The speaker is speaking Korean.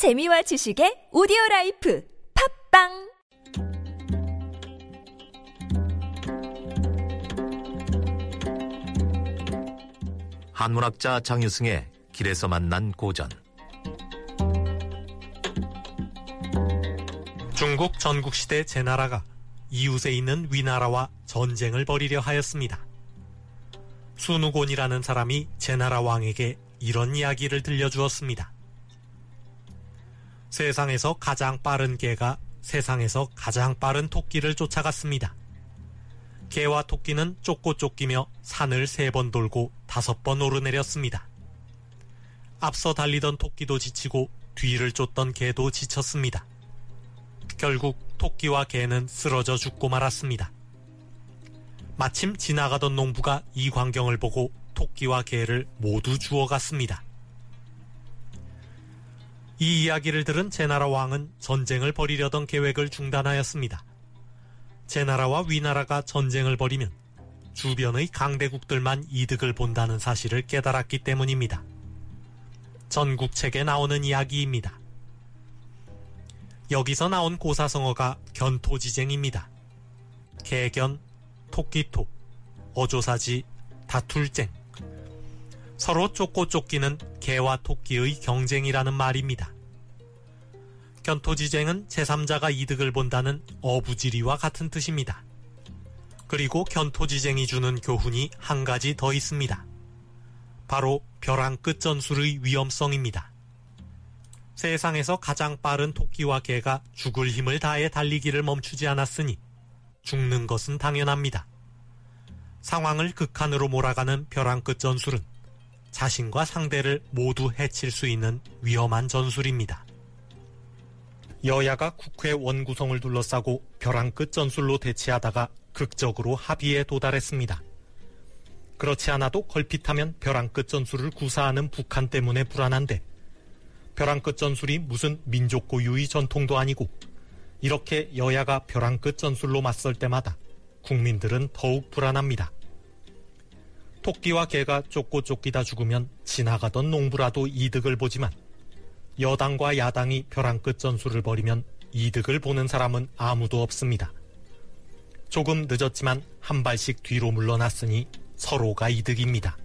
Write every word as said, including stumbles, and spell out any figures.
재미와 지식의 오디오라이프 팟빵. 한문학자 장유승의 길에서 만난 고전. 중국 전국시대 제나라가 이웃에 있는 위나라와 전쟁을 벌이려 하였습니다. 순우곤이라는 사람이 제나라 왕에게 이런 이야기를 들려주었습니다. 세상에서 가장 빠른 개가 세상에서 가장 빠른 토끼를 쫓아갔습니다. 개와 토끼는 쫓고 쫓기며 산을 세 번 돌고 다섯 번 오르내렸습니다. 앞서 달리던 토끼도 지치고 뒤를 쫓던 개도 지쳤습니다. 결국 토끼와 개는 쓰러져 죽고 말았습니다. 마침 지나가던 농부가 이 광경을 보고 토끼와 개를 모두 주워갔습니다. 이 이야기를 들은 제나라 왕은 전쟁을 벌이려던 계획을 중단하였습니다. 제나라와 위나라가 전쟁을 벌이면 주변의 강대국들만 이득을 본다는 사실을 깨달았기 때문입니다. 전국책에 나오는 이야기입니다. 여기서 나온 고사성어가 견토지쟁입니다. 개견, 토끼토, 어조사지, 다툴쟁. 서로 쫓고 쫓기는 개와 토끼의 경쟁이라는 말입니다. 견토지쟁은 제삼자가 이득을 본다는 어부지리와 같은 뜻입니다. 그리고 견토지쟁이 주는 교훈이 한 가지 더 있습니다. 바로 벼랑 끝 전술의 위험성입니다. 세상에서 가장 빠른 토끼와 개가 죽을 힘을 다해 달리기를 멈추지 않았으니 죽는 것은 당연합니다. 상황을 극한으로 몰아가는 벼랑 끝 전술은 자신과 상대를 모두 해칠 수 있는 위험한 전술입니다. 여야가 국회 원구성을 둘러싸고 벼랑 끝 전술로 대치하다가 극적으로 합의에 도달했습니다. 그렇지 않아도 걸핏하면 벼랑 끝 전술을 구사하는 북한 때문에 불안한데, 벼랑 끝 전술이 무슨 민족 고유의 전통도 아니고 이렇게 여야가 벼랑 끝 전술로 맞설 때마다 국민들은 더욱 불안합니다. 토끼와 개가 쫓고 쫓기다 죽으면 지나가던 농부라도 이득을 보지만, 여당과 야당이 벼랑 끝 전술을 벌이면 이득을 보는 사람은 아무도 없습니다. 조금 늦었지만 한 발씩 뒤로 물러났으니 서로가 이득입니다.